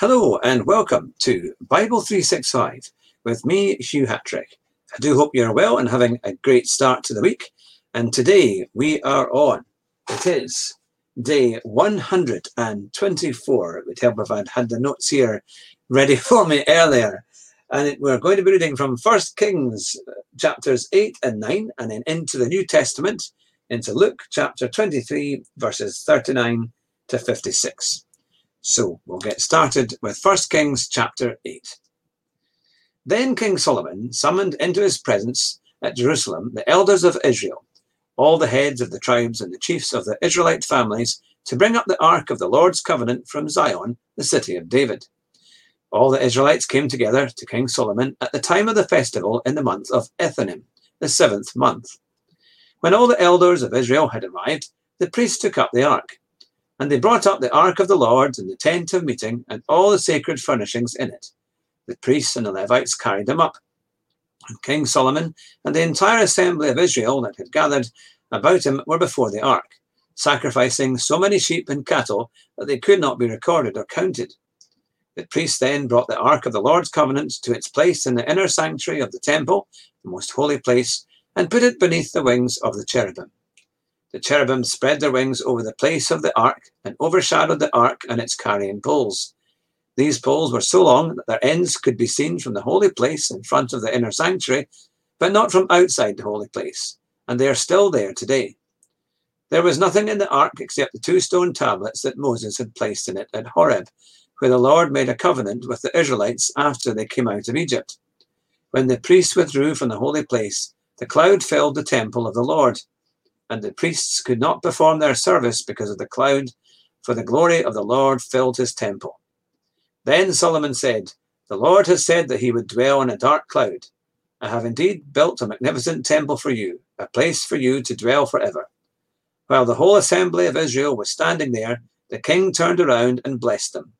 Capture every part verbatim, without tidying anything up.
Hello and welcome to Bible three sixty-five with me, Hugh Hatrick. I do hope you're well and having a great start to the week. And today we are on, it is day one hundred twenty-four. It would help if I'd had the notes here ready for me earlier. And it, we're going to be reading from first Kings chapters eight and nine and then into the New Testament, into Luke chapter twenty-three verses thirty-nine to fifty-six. So we'll get started with first Kings chapter eight. Then King Solomon summoned into his presence at Jerusalem the elders of Israel, all the heads of the tribes and the chiefs of the Israelite families, to bring up the ark of the Lord's covenant from Zion, the city of David. All the Israelites came together to King Solomon at the time of the festival in the month of Ethanim, the seventh month. When all the elders of Israel had arrived, the priests took up the ark. And they brought up the ark of the Lord and the tent of meeting and all the sacred furnishings in it. The priests and the Levites carried them up. And King Solomon and the entire assembly of Israel that had gathered about him were before the ark, sacrificing so many sheep and cattle that they could not be recorded or counted. The priests then brought the ark of the Lord's covenant to its place in the inner sanctuary of the temple, the most holy place, and put it beneath the wings of the cherubim. The cherubim spread their wings over the place of the ark and overshadowed the ark and its carrying poles. These poles were so long that their ends could be seen from the holy place in front of the inner sanctuary, but not from outside the holy place, and they are still there today. There was nothing in the ark except the two stone tablets that Moses had placed in it at Horeb, where the Lord made a covenant with the Israelites after they came out of Egypt. When the priests withdrew from the holy place, the cloud filled the temple of the Lord. And the priests could not perform their service because of the cloud, for the glory of the Lord filled his temple. Then Solomon said, "The Lord has said that he would dwell in a dark cloud. I have indeed built a magnificent temple for you, a place for you to dwell forever." While the whole assembly of Israel was standing there, the king turned around and blessed them.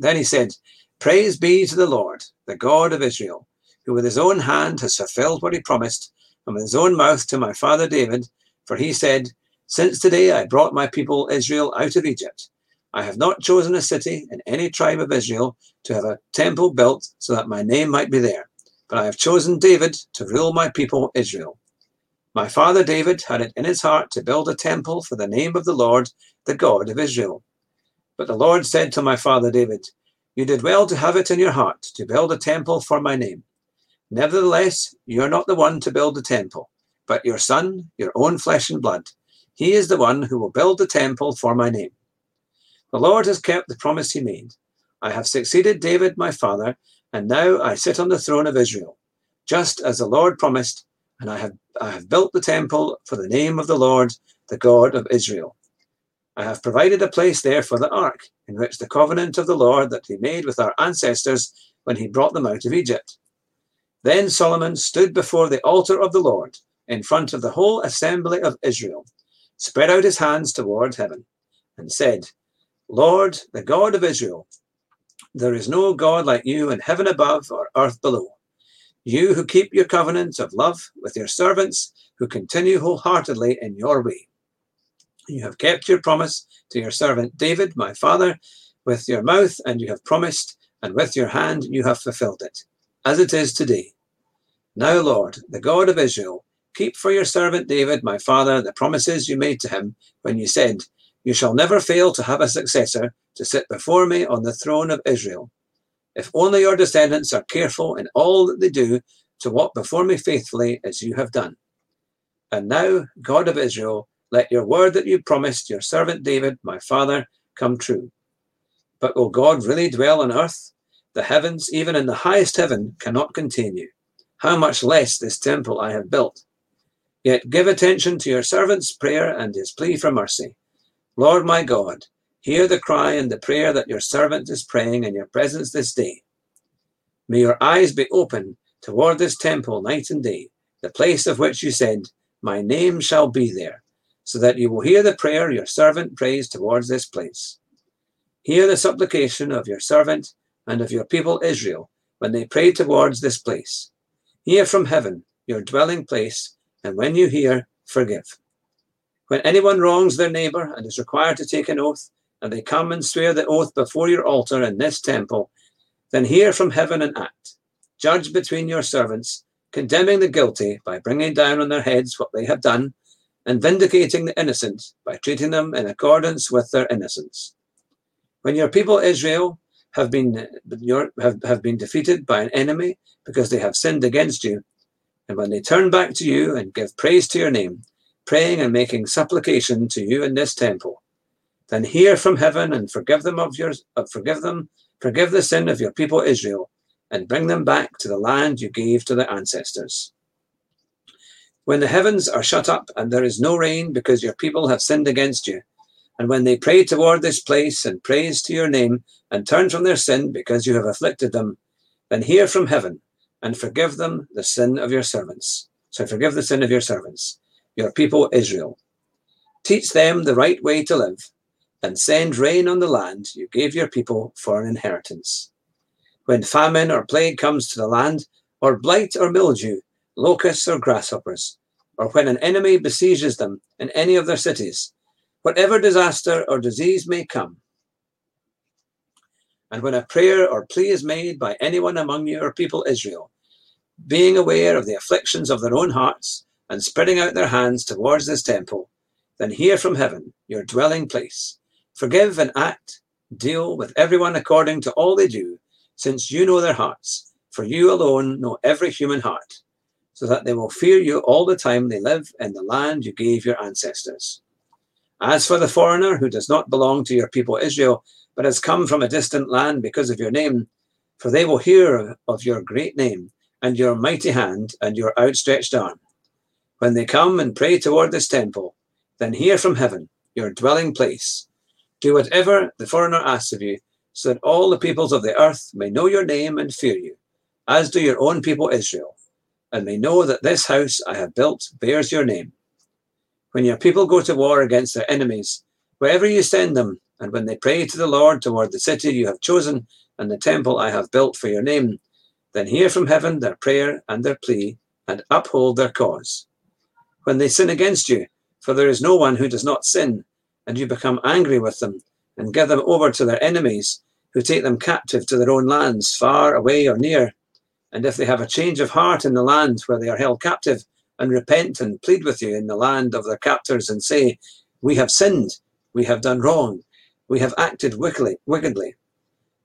Then he said, "Praise be to the Lord, the God of Israel, who with his own hand has fulfilled what he promised, and with his own mouth to my father David, for he said, 'Since today I brought my people Israel out of Egypt, I have not chosen a city in any tribe of Israel to have a temple built so that my name might be there, but I have chosen David to rule my people Israel. My father David had it in his heart to build a temple for the name of the Lord, the God of Israel. But the Lord said to my father David, "You did well to have it in your heart to build a temple for my name. Nevertheless, you are not the one to build the temple, but your son, your own flesh and blood. He is the one who will build the temple for my name." The Lord has kept the promise he made. I have succeeded David my father, and now I sit on the throne of Israel, just as the Lord promised, and I have I have built the temple for the name of the Lord, the God of Israel. I have provided a place there for the ark, in which the covenant of the Lord that he made with our ancestors when he brought them out of Egypt." Then Solomon stood before the altar of the Lord, in front of the whole assembly of Israel, spread out his hands toward heaven, and said, "Lord, the God of Israel, there is no God like you in heaven above or earth below. You who keep your covenant of love with your servants, who continue wholeheartedly in your way. You have kept your promise to your servant David, my father, with your mouth, and you have promised, and with your hand you have fulfilled it, as it is today. Now, Lord, the God of Israel, keep for your servant David, my father, the promises you made to him when you said, 'You shall never fail to have a successor to sit before me on the throne of Israel.' If only your descendants are careful in all that they do to walk before me faithfully as you have done. And now, God of Israel, let your word that you promised your servant David, my father, come true. But will God really dwell on earth? The heavens, even in the highest heaven, cannot contain you. How much less this temple I have built? Yet give attention to your servant's prayer and his plea for mercy. Lord my God, hear the cry and the prayer that your servant is praying in your presence this day. May your eyes be open toward this temple night and day, the place of which you said, 'My name shall be there,' so that you will hear the prayer your servant prays towards this place. Hear the supplication of your servant and of your people Israel when they pray towards this place. Hear from heaven, your dwelling place, and when you hear, forgive. When anyone wrongs their neighbor and is required to take an oath, and they come and swear the oath before your altar in this temple, then hear from heaven and act. Judge between your servants, condemning the guilty by bringing down on their heads what they have done, and vindicating the innocent by treating them in accordance with their innocence. When your people Israel have been have, have been defeated by an enemy because they have sinned against you, and when they turn back to you and give praise to your name, praying and making supplication to you in this temple, then hear from heaven and forgive them of your uh, forgive them, forgive the sin of your people Israel, and bring them back to the land you gave to their ancestors. When the heavens are shut up and there is no rain because your people have sinned against you, and when they pray toward this place and praise to your name and turn from their sin because you have afflicted them, then hear from heaven and forgive them the sin of your servants. So forgive the sin of your servants, your people Israel. Teach them the right way to live, and send rain on the land you gave your people for an inheritance. When famine or plague comes to the land, or blight or mildew, locusts or grasshoppers, or when an enemy besieges them in any of their cities, whatever disaster or disease may come, and when a prayer or plea is made by anyone among your people Israel, being aware of the afflictions of their own hearts and spreading out their hands towards this temple, then hear from heaven, your dwelling place. Forgive and act, deal with everyone according to all they do, since you know their hearts, for you alone know every human heart, so that they will fear you all the time they live in the land you gave your ancestors. As for the foreigner who does not belong to your people Israel, but has come from a distant land because of your name, for they will hear of your great name and your mighty hand and your outstretched arm. When they come and pray toward this temple, then hear from heaven, your dwelling place. Do whatever the foreigner asks of you, so that all the peoples of the earth may know your name and fear you, as do your own people Israel, and may know that this house I have built bears your name. When your people go to war against their enemies, wherever you send them, and when they pray to the Lord toward the city you have chosen and the temple I have built for your name, then hear from heaven their prayer and their plea, and uphold their cause. When they sin against you, for there is no one who does not sin, and you become angry with them, and give them over to their enemies, who take them captive to their own lands, far away or near. And if they have a change of heart in the land where they are held captive, and repent and plead with you in the land of their captors, and say, we have sinned, we have done wrong, we have acted wickedly.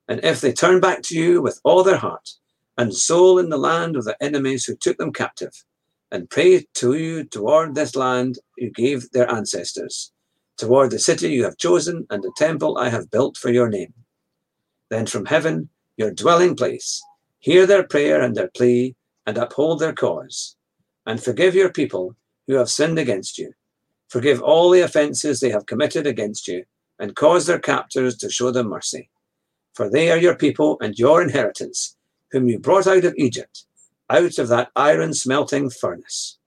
And if they turn back to you with all their heart and soul in the land of their enemies who took them captive, and pray to you toward this land you gave their ancestors, toward the city you have chosen and the temple I have built for your name, then from heaven, your dwelling place, hear their prayer and their plea, and uphold their cause, and forgive your people who have sinned against you. Forgive all the offences they have committed against you, and cause their captors to show them mercy. For they are your people and your inheritance, whom you brought out of Egypt, out of that iron-smelting furnace.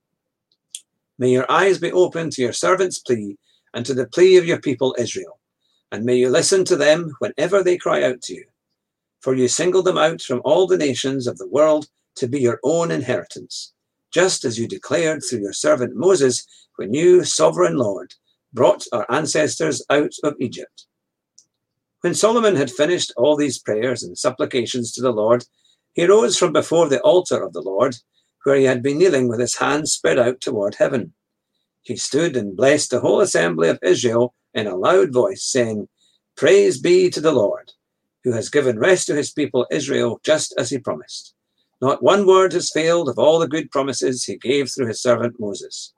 May your eyes be open to your servant's plea and to the plea of your people Israel, and may you listen to them whenever they cry out to you. For you singled them out from all the nations of the world to be your own inheritance, just as you declared through your servant Moses when you, sovereign Lord, brought our ancestors out of Egypt. When Solomon had finished all these prayers and supplications to the Lord, he rose from before the altar of the Lord, where he had been kneeling with his hands spread out toward heaven. He stood and blessed the whole assembly of Israel in a loud voice, saying, Praise be to the Lord, who has given rest to his people Israel, just as he promised. Not one word has failed of all the good promises he gave through his servant Moses.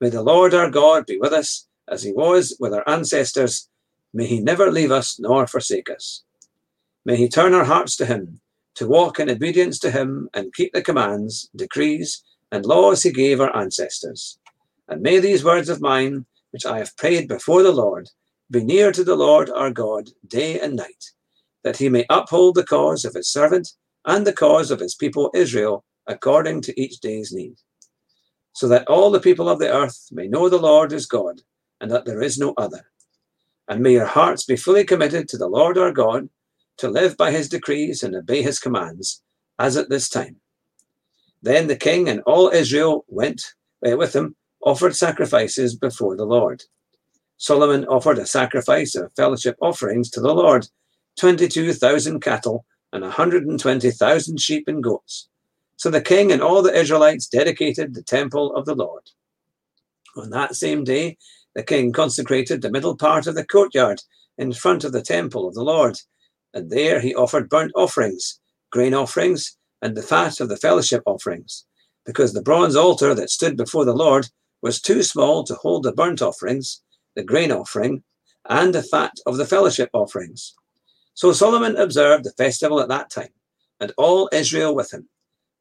May the Lord our God be with us, as he was with our ancestors. May he never leave us nor forsake us. May he turn our hearts to him, to walk in obedience to him and keep the commands, decrees, and laws he gave our ancestors. And may these words of mine, which I have prayed before the Lord, be near to the Lord our God day and night, that he may uphold the cause of his servant and the cause of his people Israel according to each day's need, so that all the people of the earth may know the Lord is God, and that there is no other. And may your hearts be fully committed to the Lord our God, to live by his decrees and obey his commands, as at this time. Then the king and all Israel went with him, offered sacrifices before the Lord. Solomon offered a sacrifice of fellowship offerings to the Lord, twenty-two thousand cattle and one hundred twenty thousand sheep and goats. So the king and all the Israelites dedicated the temple of the Lord. On that same day, the king consecrated the middle part of the courtyard in front of the temple of the Lord, and there he offered burnt offerings, grain offerings, and the fat of the fellowship offerings, because the bronze altar that stood before the Lord was too small to hold the burnt offerings, the grain offering, and the fat of the fellowship offerings. So Solomon observed the festival at that time, and all Israel with him,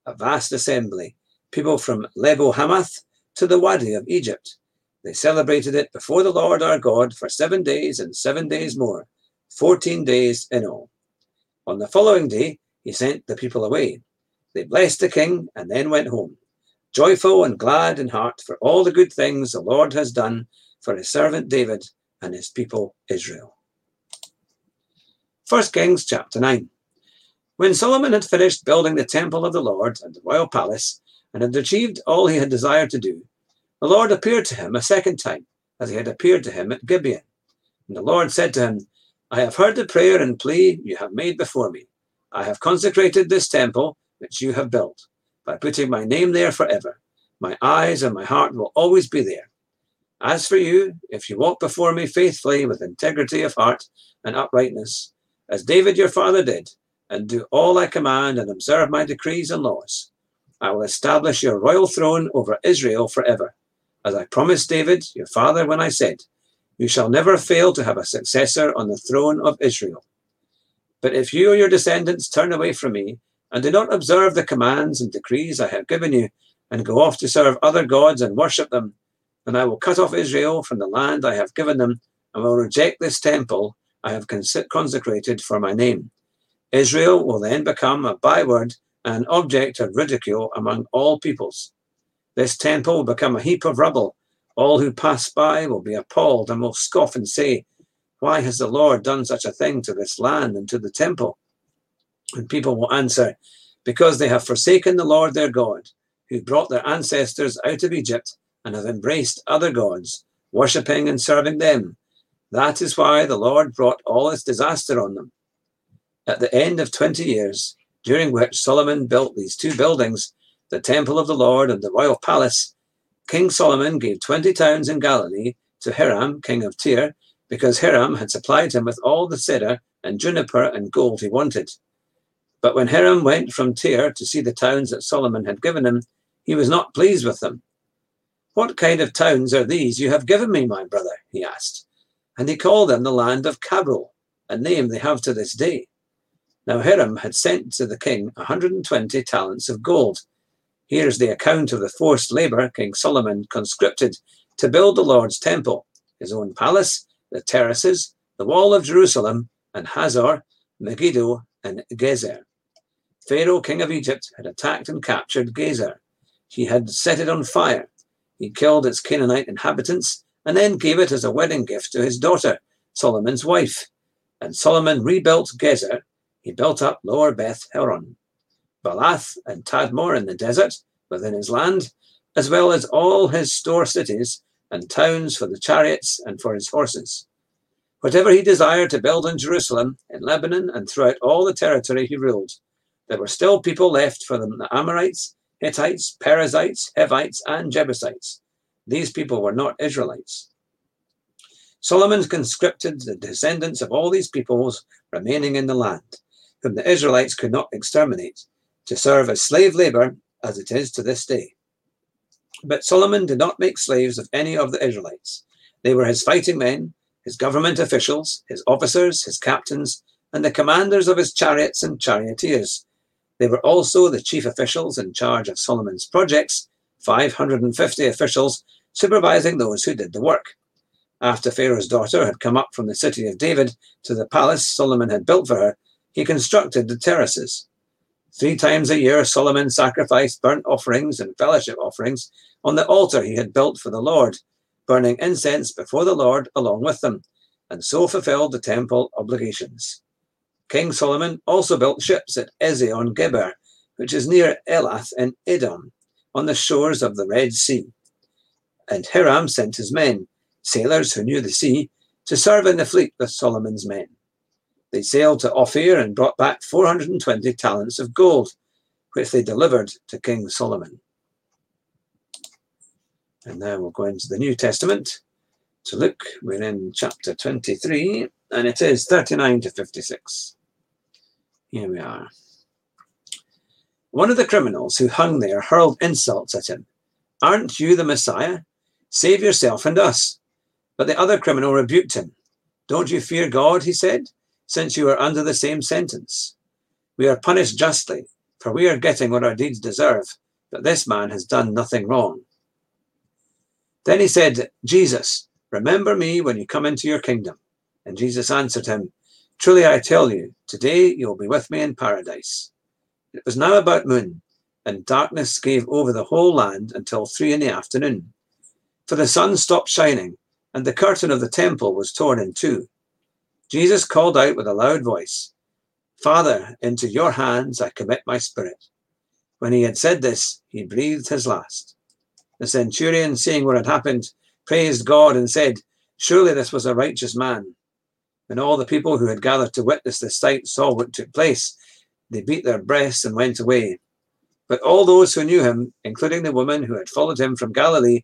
a vast assembly, people from Lebo Hamath to the Wadi of Egypt. They celebrated it before the Lord our God for seven days and seven days more, fourteen days in all. On the following day, he sent the people away. They blessed the king and then went home, joyful and glad in heart for all the good things the Lord has done for his servant David and his people Israel. First Kings chapter nine. When Solomon had finished building the temple of the Lord and the royal palace, and had achieved all he had desired to do, the Lord appeared to him a second time, as he had appeared to him at Gibeon. And the Lord said to him, I have heard the prayer and plea you have made before me. I have consecrated this temple which you have built, by putting my name there forever. My eyes and my heart will always be there. As for you, if you walk before me faithfully with integrity of heart and uprightness, as David your father did, and do all I command and observe my decrees and laws, I will establish your royal throne over Israel forever, as I promised David, your father, when I said, you shall never fail to have a successor on the throne of Israel. But if you or your descendants turn away from me and do not observe the commands and decrees I have given you and go off to serve other gods and worship them, then I will cut off Israel from the land I have given them and will reject this temple I have consecrated for my name. Israel will then become a byword and an object of ridicule among all peoples. This temple will become a heap of rubble. All who pass by will be appalled and will scoff and say, why has the Lord done such a thing to this land and to the temple? And people will answer, because they have forsaken the Lord their God, who brought their ancestors out of Egypt and have embraced other gods, worshipping and serving them. That is why the Lord brought all this disaster on them. At the end of twenty years, during which Solomon built these two buildings, the temple of the Lord and the royal palace, King Solomon gave twenty towns in Galilee to Hiram, king of Tyre, because Hiram had supplied him with all the cedar and juniper and gold he wanted. But when Hiram went from Tyre to see the towns that Solomon had given him, he was not pleased with them. What kind of towns are these you have given me, my brother? He asked. And he called them the land of Cabul, a name they have to this day. Now Hiram had sent to the king one hundred twenty talents of gold. Here is the account of the forced labour King Solomon conscripted to build the Lord's temple, his own palace, the terraces, the wall of Jerusalem, and Hazor, Megiddo, and Gezer. Pharaoh, king of Egypt, had attacked and captured Gezer. He had set it on fire. He killed its Canaanite inhabitants and then gave it as a wedding gift to his daughter, Solomon's wife. And Solomon rebuilt Gezer. He built up lower Beth Horon, Balath and Tadmor in the desert within his land, as well as all his store cities and towns for the chariots and for his horses. Whatever he desired to build in Jerusalem, in Lebanon, and throughout all the territory he ruled, there were still people left for them, the Amorites, Hittites, Perizzites, Hivites, and Jebusites. These people were not Israelites. Solomon conscripted the descendants of all these peoples remaining in the land, whom the Israelites could not exterminate, to serve as slave labour, as it is to this day. But Solomon did not make slaves of any of the Israelites. They were his fighting men, his government officials, his officers, his captains, and the commanders of his chariots and charioteers. They were also the chief officials in charge of Solomon's projects, five hundred fifty officials supervising those who did the work. After Pharaoh's daughter had come up from the city of David to the palace Solomon had built for her, he constructed the terraces. Three times a year, Solomon sacrificed burnt offerings and fellowship offerings on the altar he had built for the Lord, burning incense before the Lord along with them, and so fulfilled the temple obligations. King Solomon also built ships at Ezion Geber, which is near Elath in Edom, on the shores of the Red Sea. And Hiram sent his men, sailors who knew the sea, to serve in the fleet with Solomon's men. They sailed to Ophir and brought back four hundred twenty talents of gold, which they delivered to King Solomon. And now we'll go into the New Testament. So Luke, we're in chapter twenty-three, and it is thirty-nine to fifty-six. Here we are. One of the criminals who hung there hurled insults at him. "Aren't you the Messiah? Save yourself and us." But the other criminal rebuked him. "Don't you fear God," he said, "since you are under the same sentence? We are punished justly, for we are getting what our deeds deserve, but this man has done nothing wrong." Then he said, "Jesus, remember me when you come into your kingdom." And Jesus answered him, "Truly I tell you, today you will be with me in paradise." It was now about noon, and darkness gave over the whole land until three in the afternoon. For the sun stopped shining, and the curtain of the temple was torn in two. Jesus called out with a loud voice, "Father, into your hands I commit my spirit." When he had said this, he breathed his last. The centurion, seeing what had happened, praised God and said, "Surely this was a righteous man." When all the people who had gathered to witness the sight saw what took place, they beat their breasts and went away. But all those who knew him, including the woman who had followed him from Galilee,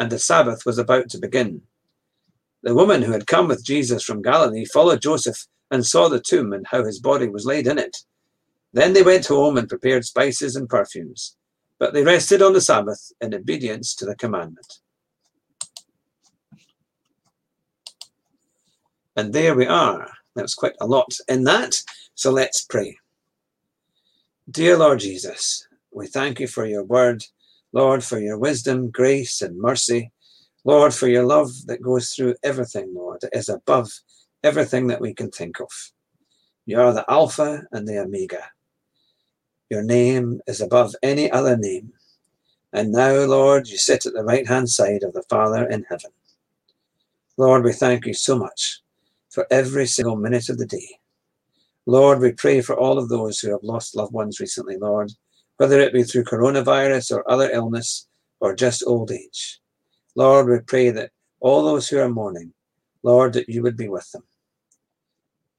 and the Sabbath was about to begin. The woman who had come with Jesus from Galilee followed Joseph and saw the tomb and how his body was laid in it. Then they went home and prepared spices and perfumes. But they rested on the Sabbath in obedience to the commandment. And there we are. That was quite a lot in that. So let's pray. Dear Lord Jesus, we thank you for your word. Lord, for your wisdom, grace, and mercy. Lord, for your love that goes through everything, Lord, that is above everything that we can think of. You are the Alpha and the Omega. Your name is above any other name. And now, Lord, you sit at the right-hand side of the Father in heaven. Lord, we thank you so much for every single minute of the day. Lord, we pray for all of those who have lost loved ones recently, Lord, whether it be through coronavirus or other illness or just old age. Lord, we pray that all those who are mourning, Lord, that you would be with them.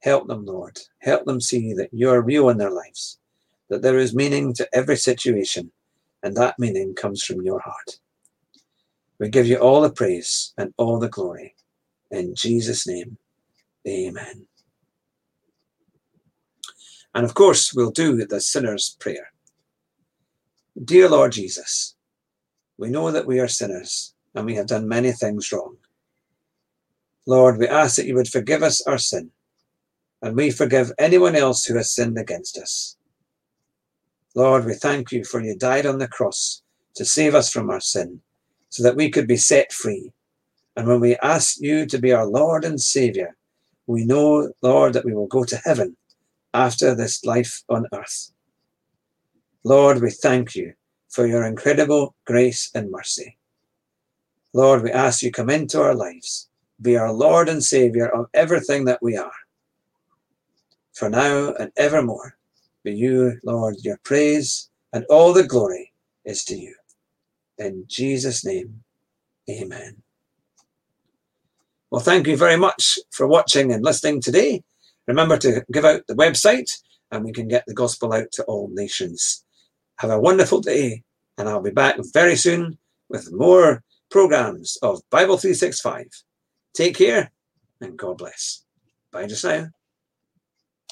Help them, Lord. Help them see that you are real in their lives, that there is meaning to every situation, and that meaning comes from your heart. We give you all the praise and all the glory. In Jesus' name, amen. And of course, we'll do the sinner's prayer. Dear Lord Jesus, we know that we are sinners and we have done many things wrong. Lord, we ask that you would forgive us our sin, and we forgive anyone else who has sinned against us. Lord, we thank you for you died on the cross to save us from our sin so that we could be set free. And when we ask you to be our Lord and Saviour, we know, Lord, that we will go to heaven after this life on earth. Lord, we thank you for your incredible grace and mercy. Lord, we ask you come into our lives, be our Lord and Saviour of everything that we are. For now and evermore, be you, Lord, your praise and all the glory is to you. In Jesus' name, amen. Well, thank you very much for watching and listening today. Remember to give out the website and we can get the gospel out to all nations. Have a wonderful day, and I'll be back very soon with more programs of Bible three sixty-five. Take care and God bless. Bye just now.